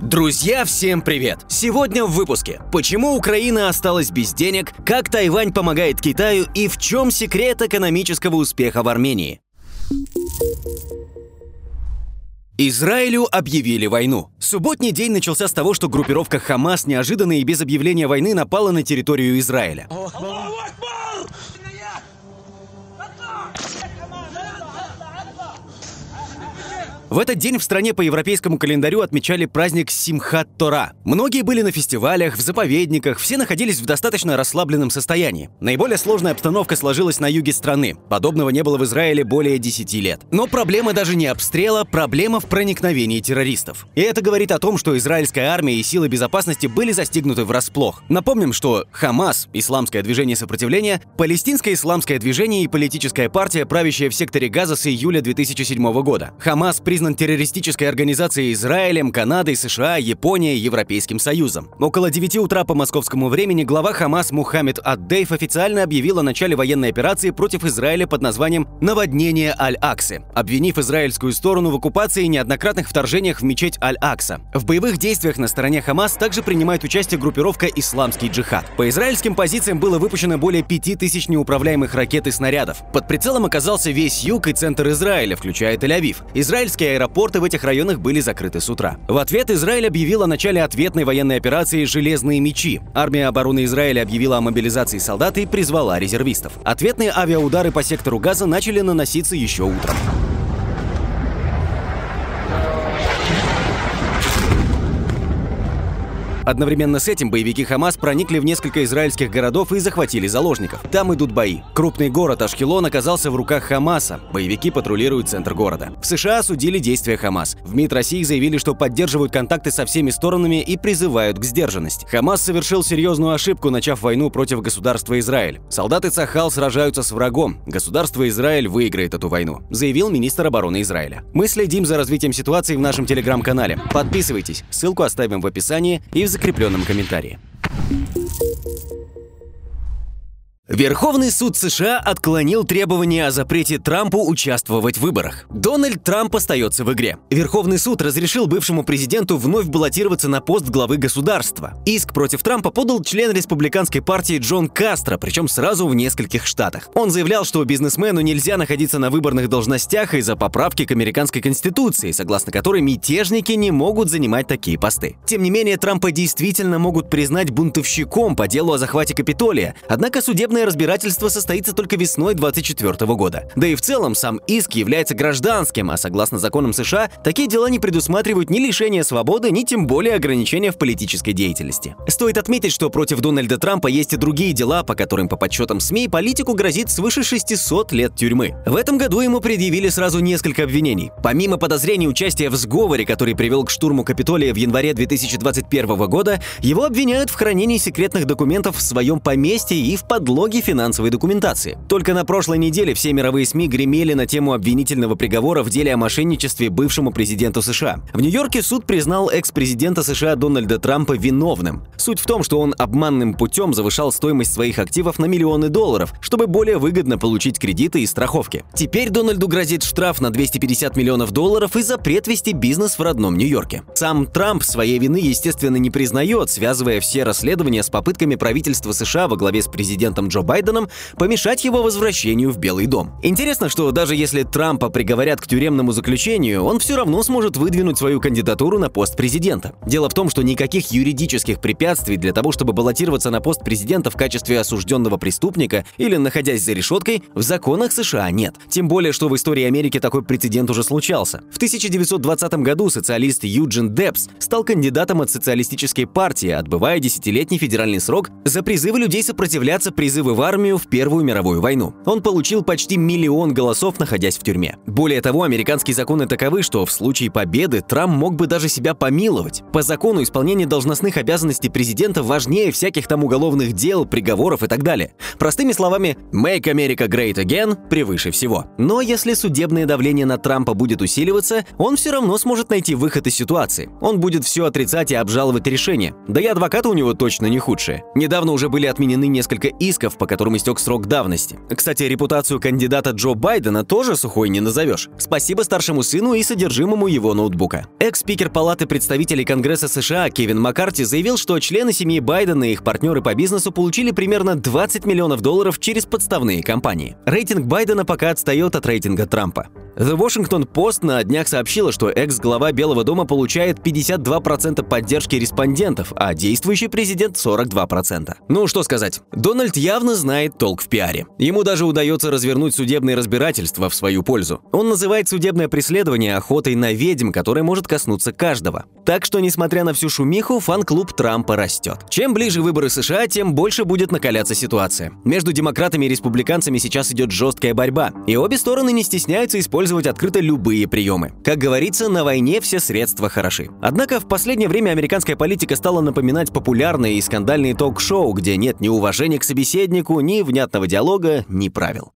Друзья, всем привет! Сегодня в выпуске: почему Украина осталась без денег, как Тайвань помогает Китаю и в чем секрет экономического успеха в Армении. Израилю объявили войну. Субботний день начался с того, что группировка «Хамас» неожиданно и без объявления войны напала на территорию Израиля. В этот день в стране по европейскому календарю отмечали праздник Симхат-Тора. Многие были на фестивалях, в заповедниках, все находились в достаточно расслабленном состоянии. Наиболее сложная обстановка сложилась на юге страны. Подобного не было в Израиле более 10 лет. Но проблема даже не обстрела, проблема в проникновении террористов. И это говорит о том, что израильская армия и силы безопасности были застигнуты врасплох. Напомним, что Хамас, исламское движение сопротивления, палестинское исламское движение и политическая партия, правящая в секторе Газа с июля 2007 года. Хамас признан террористической организацией Израилем, Канадой, США, Японией, Европейским Союзом. Около 9 утра по московскому времени глава Хамас Мухаммед Ад-Дейф официально объявил о начале военной операции против Израиля под названием «Наводнение Аль-Аксы», обвинив израильскую сторону в оккупации и неоднократных вторжениях в мечеть Аль-Акса. В боевых действиях на стороне Хамас также принимает участие группировка «Исламский джихад». По израильским позициям было выпущено более 5000 неуправляемых ракет и снарядов. Под прицелом оказался весь юг и центр Израиля, включая Тель-Авив. Израильские аэропорты в этих районах были закрыты с утра. В ответ Израиль объявил о начале ответной военной операции «Железные мечи». Армия обороны Израиля объявила о мобилизации солдат и призвала резервистов. Ответные авиаудары по сектору Газа начали наноситься еще утром. Одновременно с этим боевики Хамас проникли в несколько израильских городов и захватили заложников. Там идут бои. Крупный город Ашкелон оказался в руках Хамаса. Боевики патрулируют центр города. В США осудили действия Хамас. В МИД России заявили, что поддерживают контакты со всеми сторонами и призывают к сдержанности. Хамас совершил серьезную ошибку, начав войну против государства Израиль. Солдаты Цахал сражаются с врагом. Государство Израиль выиграет эту войну, заявил министр обороны Израиля. Мы следим за развитием ситуации в нашем телеграм-канале. Подписывайтесь, ссылку оставим в описании и в закрепленном комментарии. Верховный суд США отклонил требования о запрете Трампу участвовать в выборах. Дональд Трамп остается в игре. Верховный суд разрешил бывшему президенту вновь баллотироваться на пост главы государства. Иск против Трампа подал член республиканской партии Джон Кастро, причем сразу в нескольких штатах. Он заявлял, что бизнесмену нельзя находиться на выборных должностях из-за поправки к американской конституции, согласно которой мятежники не могут занимать такие посты. Тем не менее, Трампа действительно могут признать бунтовщиком по делу о захвате Капитолия, однако судебная разбирательство состоится только весной 2024 года. Да и в целом сам иск является гражданским, а согласно законам США, такие дела не предусматривают ни лишения свободы, ни тем более ограничения в политической деятельности. Стоит отметить, что против Дональда Трампа есть и другие дела, по которым по подсчетам СМИ политику грозит свыше 600 лет тюрьмы. В этом году ему предъявили сразу несколько обвинений. Помимо подозрений участия в сговоре, который привел к штурму Капитолия в январе 2021 года, его обвиняют в хранении секретных документов в своем поместье и в подлоге финансовой документации. Только на прошлой неделе все мировые СМИ гремели на тему обвинительного приговора в деле о мошенничестве бывшему президенту США. В Нью-Йорке суд признал экс-президента США Дональда Трампа виновным. Суть в том, что он обманным путем завышал стоимость своих активов на миллионы долларов, чтобы более выгодно получить кредиты и страховки. Теперь Дональду грозит штраф на 250 миллионов долларов и запрет вести бизнес в родном Нью-Йорке. Сам Трамп своей вины, естественно, не признает, связывая все расследования с попытками правительства США во главе с президентом Джо Байденом помешать его возвращению в Белый дом. Интересно, что даже если Трампа приговорят к тюремному заключению, он все равно сможет выдвинуть свою кандидатуру на пост президента. Дело в том, что никаких юридических препятствий для того, чтобы баллотироваться на пост президента в качестве осужденного преступника или находясь за решеткой, в законах США нет. Тем более, что в истории Америки такой прецедент уже случался. В 1920 году социалист Юджин Дебс стал кандидатом от социалистической партии, отбывая 10-летний федеральный срок за призывы людей сопротивляться призыву в армию в Первую мировую войну. Он получил почти 1 000 000 голосов, находясь в тюрьме. Более того, американские законы таковы, что в случае победы Трамп мог бы даже себя помиловать. По закону исполнение должностных обязанностей президента важнее всяких там уголовных дел, приговоров и так далее. Простыми словами, «Make America Great Again» превыше всего. Но если судебное давление на Трампа будет усиливаться, он все равно сможет найти выход из ситуации. Он будет все отрицать и обжаловать решение. Да и адвокаты у него точно не худшие. Недавно уже были отменены несколько исков рейтингов, по которым истек срок давности. Кстати, репутацию кандидата Джо Байдена тоже сухой не назовешь. Спасибо старшему сыну и содержимому его ноутбука. Экс-спикер Палаты представителей Конгресса США Кевин Маккарти заявил, что члены семьи Байдена и их партнеры по бизнесу получили примерно $20 миллионов через подставные компании. Рейтинг Байдена пока отстает от рейтинга Трампа. The Washington Post на днях сообщила, что экс-глава Белого дома получает 52% поддержки респондентов, а действующий президент – 42%. Ну что сказать, Дональд явно знает толк в пиаре. Ему даже удается развернуть судебные разбирательства в свою пользу. Он называет судебное преследование охотой на ведьм, которая может коснуться каждого. Так что, несмотря на всю шумиху, фан-клуб Трампа растет. Чем ближе выборы США, тем больше будет накаляться ситуация. Между демократами и республиканцами сейчас идет жесткая борьба, и обе стороны не стесняются использовать открыто любые приемы. Как говорится, на войне все средства хороши. Однако в последнее время американская политика стала напоминать популярные и скандальные ток-шоу, где нет ни уважения к собеседнику, ни внятного диалога, ни правил.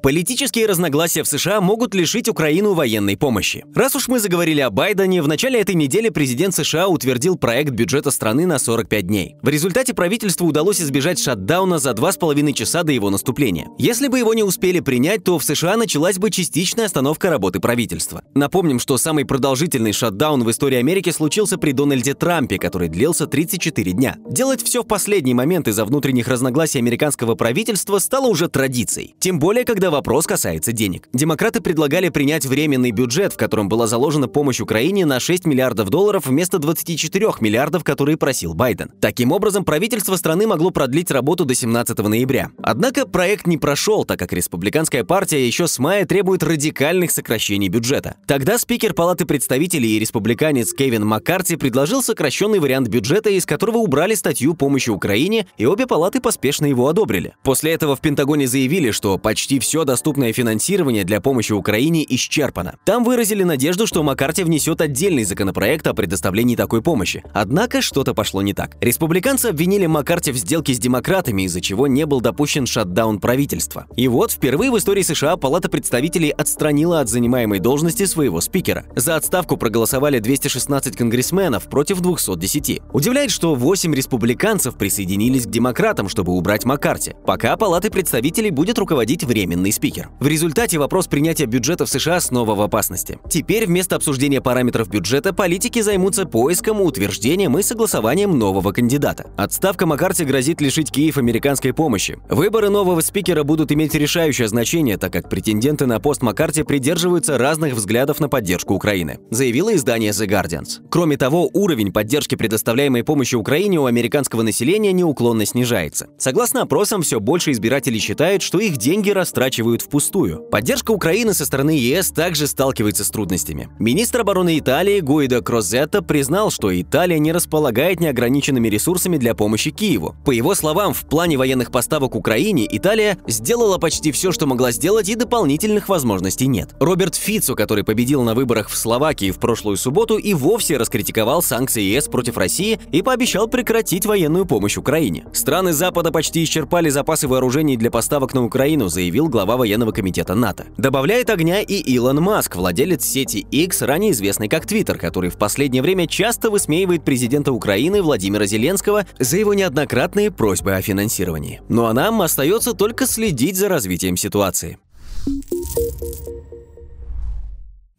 Политические разногласия в США могут лишить Украину военной помощи. Раз уж мы заговорили о Байдене, в начале этой недели президент США утвердил проект бюджета страны на 45 дней. В результате правительству удалось избежать шатдауна за 2,5 часа до его наступления. Если бы его не успели принять, то в США началась бы частичная остановка работы правительства. Напомним, что самый продолжительный шатдаун в истории Америки случился при Дональде Трампе, который длился 34 дня. Делать все в последний момент из-за внутренних разногласий американского правительства стало уже традицией. Тем более, когда вопрос касается денег. Демократы предлагали принять временный бюджет, в котором была заложена помощь Украине на $6 миллиардов вместо 24 миллиардов, которые просил Байден. Таким образом, правительство страны могло продлить работу до 17 ноября. Однако проект не прошел, так как республиканская партия еще с мая требует радикальных сокращений бюджета. Тогда спикер Палаты представителей и республиканец Кевин Маккарти предложил сокращенный вариант бюджета, из которого убрали статью помощи Украине, и обе палаты поспешно его одобрили. После этого в Пентагоне заявили, что почти все доступное финансирование для помощи Украине исчерпано. Там выразили надежду, что Маккарти внесет отдельный законопроект о предоставлении такой помощи. Однако что-то пошло не так. Республиканцы обвинили Маккарти в сделке с демократами, из-за чего не был допущен шатдаун правительства. И вот впервые в истории США Палата представителей отстранила от занимаемой должности своего спикера. За отставку проголосовали 216 конгрессменов против 210. Удивляет, что 8 республиканцев присоединились к демократам, чтобы убрать Маккарти. Пока Палатой представителей будет руководить временный спикер. В результате вопрос принятия бюджета в США снова в опасности. Теперь вместо обсуждения параметров бюджета политики займутся поиском, утверждением и согласованием нового кандидата. Отставка Маккарти грозит лишить Киев американской помощи. Выборы нового спикера будут иметь решающее значение, так как претенденты на пост Маккарти придерживаются разных взглядов на поддержку Украины, заявило издание The Guardian. Кроме того, уровень поддержки предоставляемой помощи Украине у американского населения неуклонно снижается. Согласно опросам, все больше избирателей считают, что их деньги растрачиваются впустую. Поддержка Украины со стороны ЕС также сталкивается с трудностями. Министр обороны Италии Гуидо Крозетто признал, что Италия не располагает неограниченными ресурсами для помощи Киеву. По его словам, в плане военных поставок Украине Италия сделала почти все, что могла сделать, и дополнительных возможностей нет. Роберт Фицо, который победил на выборах в Словакии в прошлую субботу, и вовсе раскритиковал санкции ЕС против России и пообещал прекратить военную помощь Украине. Страны Запада почти исчерпали запасы вооружений для поставок на Украину, заявил глава военного комитета НАТО. Добавляет огня и Илон Маск, владелец сети X, ранее известный как Twitter, который в последнее время часто высмеивает президента Украины Владимира Зеленского за его неоднократные просьбы о финансировании. Ну а нам остается только следить за развитием ситуации.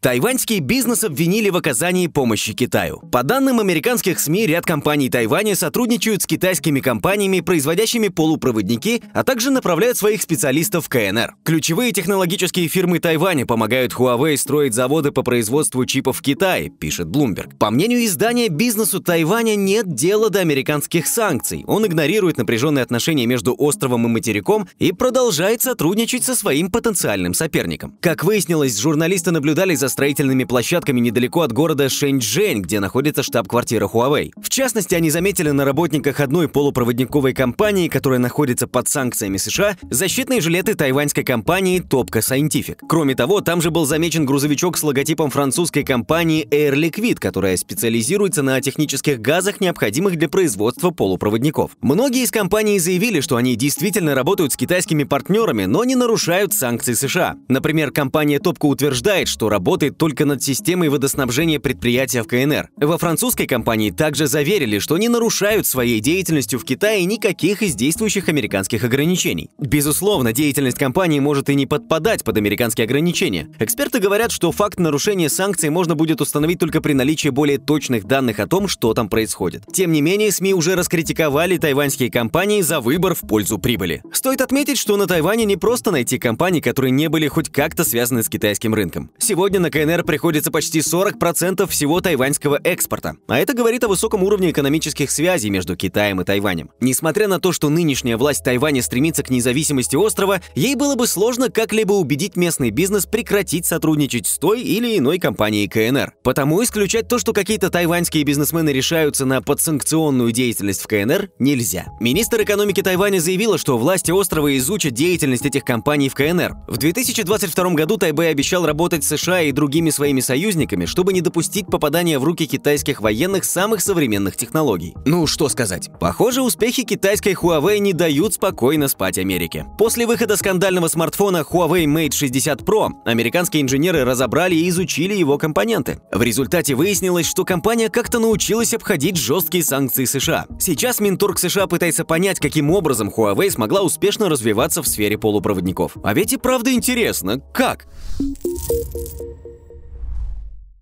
Тайваньский бизнес обвинили в оказании помощи Китаю. По данным американских СМИ, ряд компаний Тайваня сотрудничают с китайскими компаниями, производящими полупроводники, а также направляют своих специалистов в КНР. Ключевые технологические фирмы Тайваня помогают Huawei строить заводы по производству чипов в Китае, пишет Bloomberg. По мнению издания, бизнесу Тайваня нет дела до американских санкций. Он игнорирует напряженные отношения между островом и материком и продолжает сотрудничать со своим потенциальным соперником. Как выяснилось, журналисты наблюдали за строительными площадками недалеко от города Шэньчжэнь, где находится штаб-квартира Huawei. В частности, они заметили на работниках одной полупроводниковой компании, которая находится под санкциями США, защитные жилеты тайваньской компании Topco Scientific. Кроме того, там же был замечен грузовичок с логотипом французской компании Air Liquide, которая специализируется на технических газах, необходимых для производства полупроводников. Многие из компаний заявили, что они действительно работают с китайскими партнерами, но не нарушают санкции США. Например, компания Topco утверждает, что работает работает только над системой водоснабжения предприятия в КНР. Во французской компании также заверили, что не нарушают своей деятельностью в Китае никаких из действующих американских ограничений. Безусловно, деятельность компании может и не подпадать под американские ограничения. Эксперты говорят, что факт нарушения санкций можно будет установить только при наличии более точных данных о том, что там происходит. Тем не менее, СМИ уже раскритиковали тайваньские компании за выбор в пользу прибыли. Стоит отметить, что на Тайване не просто найти компании, которые не были хоть как-то связаны с китайским рынком. Сегодня на КНР приходится почти 40% всего тайваньского экспорта. А это говорит о высоком уровне экономических связей между Китаем и Тайванем. Несмотря на то, что нынешняя власть Тайваня стремится к независимости острова, ей было бы сложно как-либо убедить местный бизнес прекратить сотрудничать с той или иной компанией КНР. Потому исключать то, что какие-то тайваньские бизнесмены решаются на подсанкционную деятельность в КНР, нельзя. Министр экономики Тайваня заявила, что власти острова изучат деятельность этих компаний в КНР. В 2022 году Тайбэй обещал работать с США и другими своими союзниками, чтобы не допустить попадания в руки китайских военных самых современных технологий. Ну что сказать, похоже, успехи китайской Huawei не дают спокойно спать Америке. После выхода скандального смартфона Huawei Mate 60 Pro американские инженеры разобрали и изучили его компоненты. В результате выяснилось, что компания как-то научилась обходить жесткие санкции США. Сейчас Минторг США пытается понять, каким образом Huawei смогла успешно развиваться в сфере полупроводников. А ведь и правда интересно, как?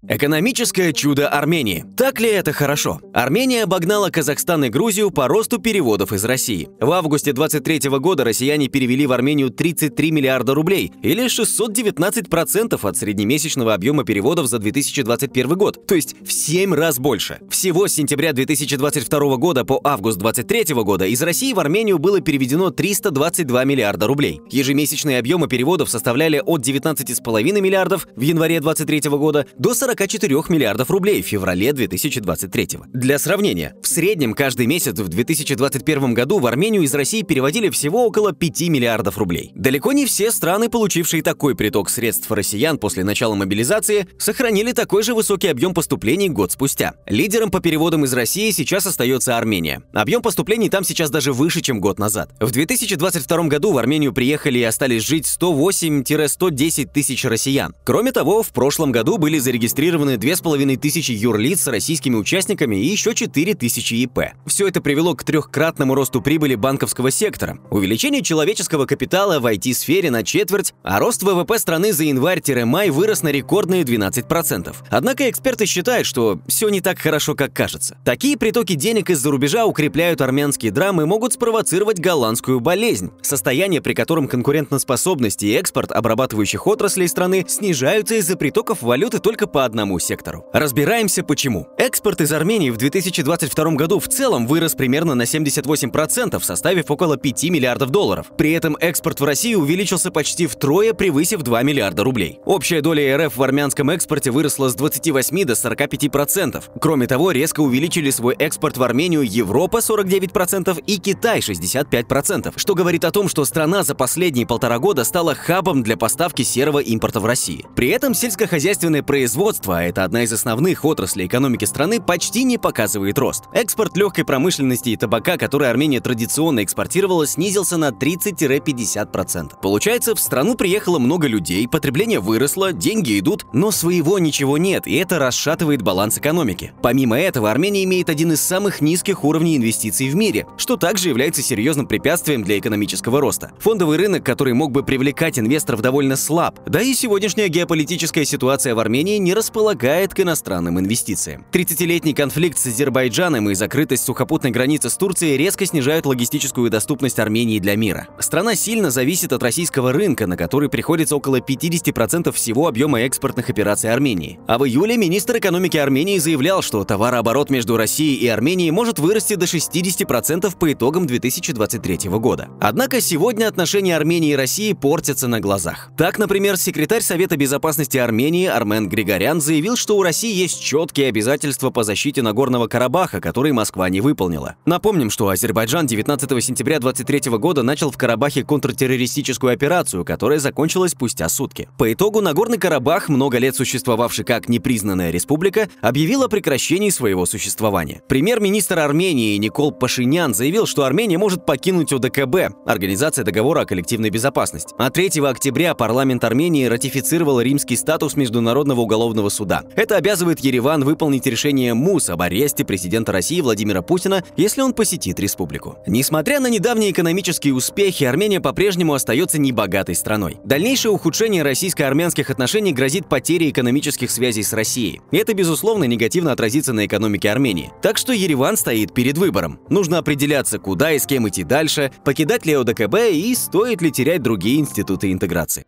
Экономическое чудо Армении. Так ли это хорошо? Армения обогнала Казахстан и Грузию по росту переводов из России. В августе 2023 года россияне перевели в Армению 33 миллиарда рублей, или 619% от среднемесячного объема переводов за 2021 год, то есть в 7 раз больше. Всего с сентября 2022 года по август 2023 года из России в Армению было переведено 322 миллиарда рублей. Ежемесячные объемы переводов составляли от 19,5 миллиардов в январе 2023 года до 44 миллиардов рублей в феврале 2023. Для сравнения, в среднем каждый месяц в 2021 году в Армению из России переводили всего около 5 миллиардов рублей. Далеко не все страны, получившие такой приток средств россиян после начала мобилизации, сохранили такой же высокий объем поступлений год спустя. Лидером по переводам из России сейчас остается Армения. Объем поступлений там сейчас даже выше, чем год назад. В 2022 году в Армению приехали и остались жить 108-110 тысяч россиян. Кроме того, в прошлом году были зарегистрированы 2500 юрлиц с российскими участниками и еще 4000 ИП. Все это привело к трехкратному росту прибыли банковского сектора, увеличению человеческого капитала в IT-сфере на четверть, а рост ВВП страны за январь-май вырос на рекордные 12%. Однако эксперты считают, что все не так хорошо, как кажется. Такие притоки денег из-за рубежа укрепляют армянские драмы и могут спровоцировать голландскую болезнь, состояние, при котором конкурентоспособность и экспорт обрабатывающих отраслей страны снижаются из-за притоков валюты только по одному сектору. Разбираемся, почему. Экспорт из Армении в 2022 году в целом вырос примерно на 78%, составив около 5 миллиардов долларов. При этом экспорт в Россию увеличился почти втрое, превысив 2 миллиарда рублей. Общая доля РФ в армянском экспорте выросла с 28 до 45%. Кроме того, резко увеличили свой экспорт в Армению Европа 49% и Китай 65%, что говорит о том, что страна за последние полтора года стала хабом для поставки серого импорта в России. При этом сельскохозяйственное производство, а это одна из основных отраслей экономики страны, почти не показывает рост. Экспорт легкой промышленности и табака, который Армения традиционно экспортировала, снизился на 30-50%. Получается, в страну приехало много людей, потребление выросло, деньги идут, но своего ничего нет, и это расшатывает баланс экономики. Помимо этого, Армения имеет один из самых низких уровней инвестиций в мире, что также является серьезным препятствием для экономического роста. Фондовый рынок, который мог бы привлекать инвесторов, довольно слаб, да и сегодняшняя геополитическая ситуация в Армении не располагает к иностранным инвестициям. 30-летний конфликт с Азербайджаном и закрытость сухопутной границы с Турцией резко снижают логистическую доступность Армении для мира. Страна сильно зависит от российского рынка, на который приходится около 50% всего объема экспортных операций Армении. А в июле министр экономики Армении заявлял, что товарооборот между Россией и Арменией может вырасти до 60% по итогам 2023 года. Однако сегодня отношения Армении и России портятся на глазах. Так, например, секретарь Совета безопасности Армении Армен Григорян Пашинян заявил, что у России есть четкие обязательства по защите Нагорного Карабаха, которые Москва не выполнила. Напомним, что Азербайджан 19 сентября 2023 года начал в Карабахе контртеррористическую операцию, которая закончилась спустя сутки. По итогу Нагорный Карабах, много лет существовавший как непризнанная республика, объявил о прекращении своего существования. Премьер-министр Армении Никол Пашинян заявил, что Армения может покинуть ОДКБ, Организация договора о коллективной безопасности. А 3 октября парламент Армении ратифицировал римский статус Международного уголовного суда. Это обязывает Ереван выполнить решение МУС об аресте президента России Владимира Путина, если он посетит республику. Несмотря на недавние экономические успехи, Армения по-прежнему остается небогатой страной. Дальнейшее ухудшение российско-армянских отношений грозит потерей экономических связей с Россией. И это, безусловно, негативно отразится на экономике Армении. Так что Ереван стоит перед выбором. Нужно определяться, куда и с кем идти дальше, покидать ли ОДКБ и стоит ли терять другие институты интеграции.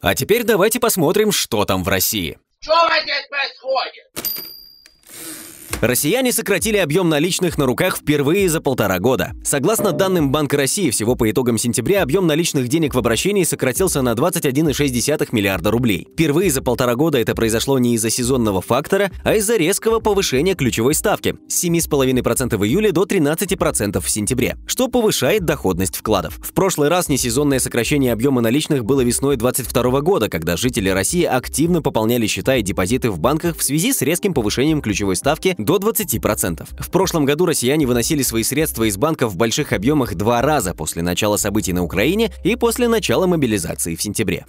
А теперь давайте посмотрим, что там в России. Что здесь происходит? Россияне сократили объем наличных на руках впервые за 1,5 года. Согласно данным Банка России, всего по итогам сентября объем наличных денег в обращении сократился на 21,6 миллиарда рублей. Впервые за 1,5 года это произошло не из-за сезонного фактора, а из-за резкого повышения ключевой ставки с 7,5% в июле до 13% в сентябре, что повышает доходность вкладов. В прошлый раз несезонное сокращение объема наличных было весной 2022 года, когда жители России активно пополняли счета и депозиты в банках в связи с резким повышением ключевой ставки до 20%. В прошлом году россияне выносили свои средства из банка в больших объемах 2 раза после начала событий на Украине и после начала мобилизации в сентябре.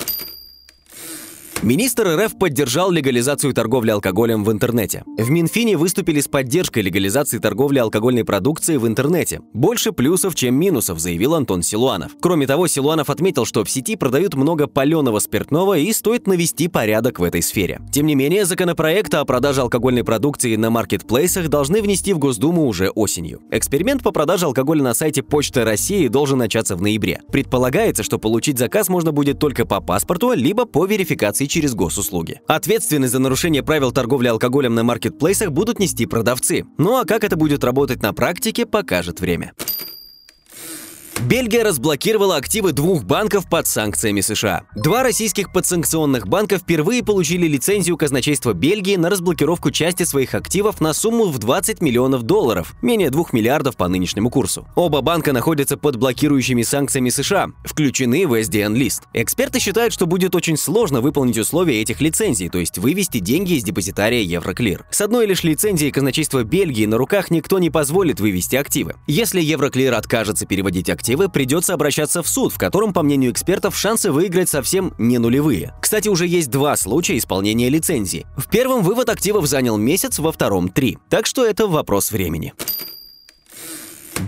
Министр РФ поддержал легализацию торговли алкоголем в интернете. В Минфине выступили с поддержкой легализации торговли алкогольной продукцией в интернете. Больше плюсов, чем минусов, заявил Антон Силуанов. Кроме того, Силуанов отметил, что в сети продают много паленого спиртного и стоит навести порядок в этой сфере. Тем не менее, законопроект о продаже алкогольной продукции на маркетплейсах должны внести в Госдуму уже осенью. Эксперимент по продаже алкоголя на сайте Почты России должен начаться в ноябре. Предполагается, что получить заказ можно будет только по паспорту, либо по верификации через госуслуги. Ответственность за нарушение правил торговли алкоголем на маркетплейсах будут нести продавцы. Ну а как это будет работать на практике, покажет время. Бельгия разблокировала активы 2 банков под санкциями США. 2 российских подсанкционных банка впервые получили лицензию казначейства Бельгии на разблокировку части своих активов на сумму в $20 миллионов, менее 2 миллиардов по нынешнему курсу. Оба банка находятся под блокирующими санкциями США, включены в SDN-лист. Эксперты считают, что будет очень сложно выполнить условия этих лицензий, то есть вывести деньги из депозитария Евроклир. С одной лишь лицензией казначейства Бельгии на руках никто не позволит вывести активы. Если Евроклир откажется переводить активы, придется обращаться в суд, в котором, по мнению экспертов, шансы выиграть совсем не нулевые. Кстати, уже есть 2 случая исполнения лицензии. В первом вывод активов занял месяц, во втором — 3. Так что это вопрос времени.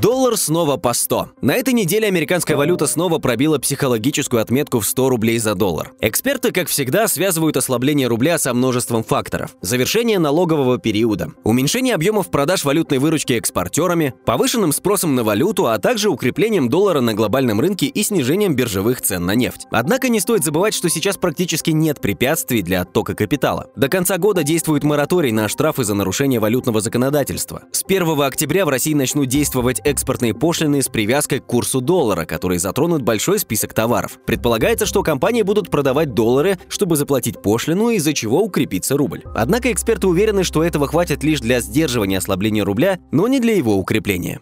Доллар снова по 100. На этой неделе американская валюта снова пробила психологическую отметку в 100 рублей за доллар. Эксперты, как всегда, связывают ослабление рубля со множеством факторов. Завершение налогового периода, уменьшение объемов продаж валютной выручки экспортерами, повышенным спросом на валюту, а также укреплением доллара на глобальном рынке и снижением биржевых цен на нефть. Однако не стоит забывать, что сейчас практически нет препятствий для оттока капитала. До конца года действует мораторий на штрафы за нарушение валютного законодательства. С 1 октября в России начнут действовать экспортные пошлины с привязкой к курсу доллара, которые затронут большой список товаров. Предполагается, что компании будут продавать доллары, чтобы заплатить пошлину, из-за чего укрепится рубль. Однако эксперты уверены, что этого хватит лишь для сдерживания ослабления рубля, но не для его укрепления.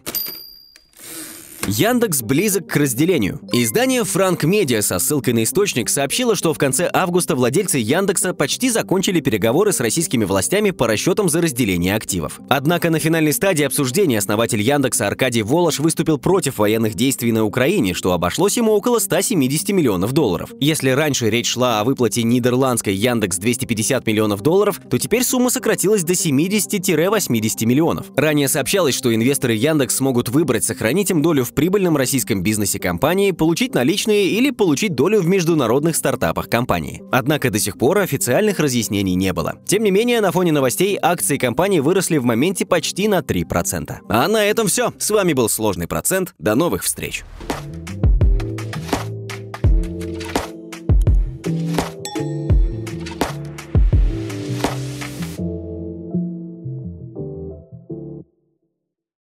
Яндекс близок к разделению. Издание «Франк Медиа» со ссылкой на источник сообщило, что в конце августа владельцы Яндекса почти закончили переговоры с российскими властями по расчетам за разделение активов. Однако на финальной стадии обсуждения основатель Яндекса Аркадий Волож выступил против военных действий на Украине, что обошлось ему около $170 миллионов. Если раньше речь шла о выплате нидерландской Яндекс $250 миллионов, то теперь сумма сократилась до 70-80 миллионов. Ранее сообщалось, что инвесторы Яндекс смогут выбрать, сохранить им долю в прибыльном российском бизнесе компании, получить наличные или получить долю в международных стартапах компании. Однако до сих пор официальных разъяснений не было. Тем не менее, на фоне новостей акции компании выросли в моменте почти на 3%. А на этом все. С вами был «Сложный процент». До новых встреч.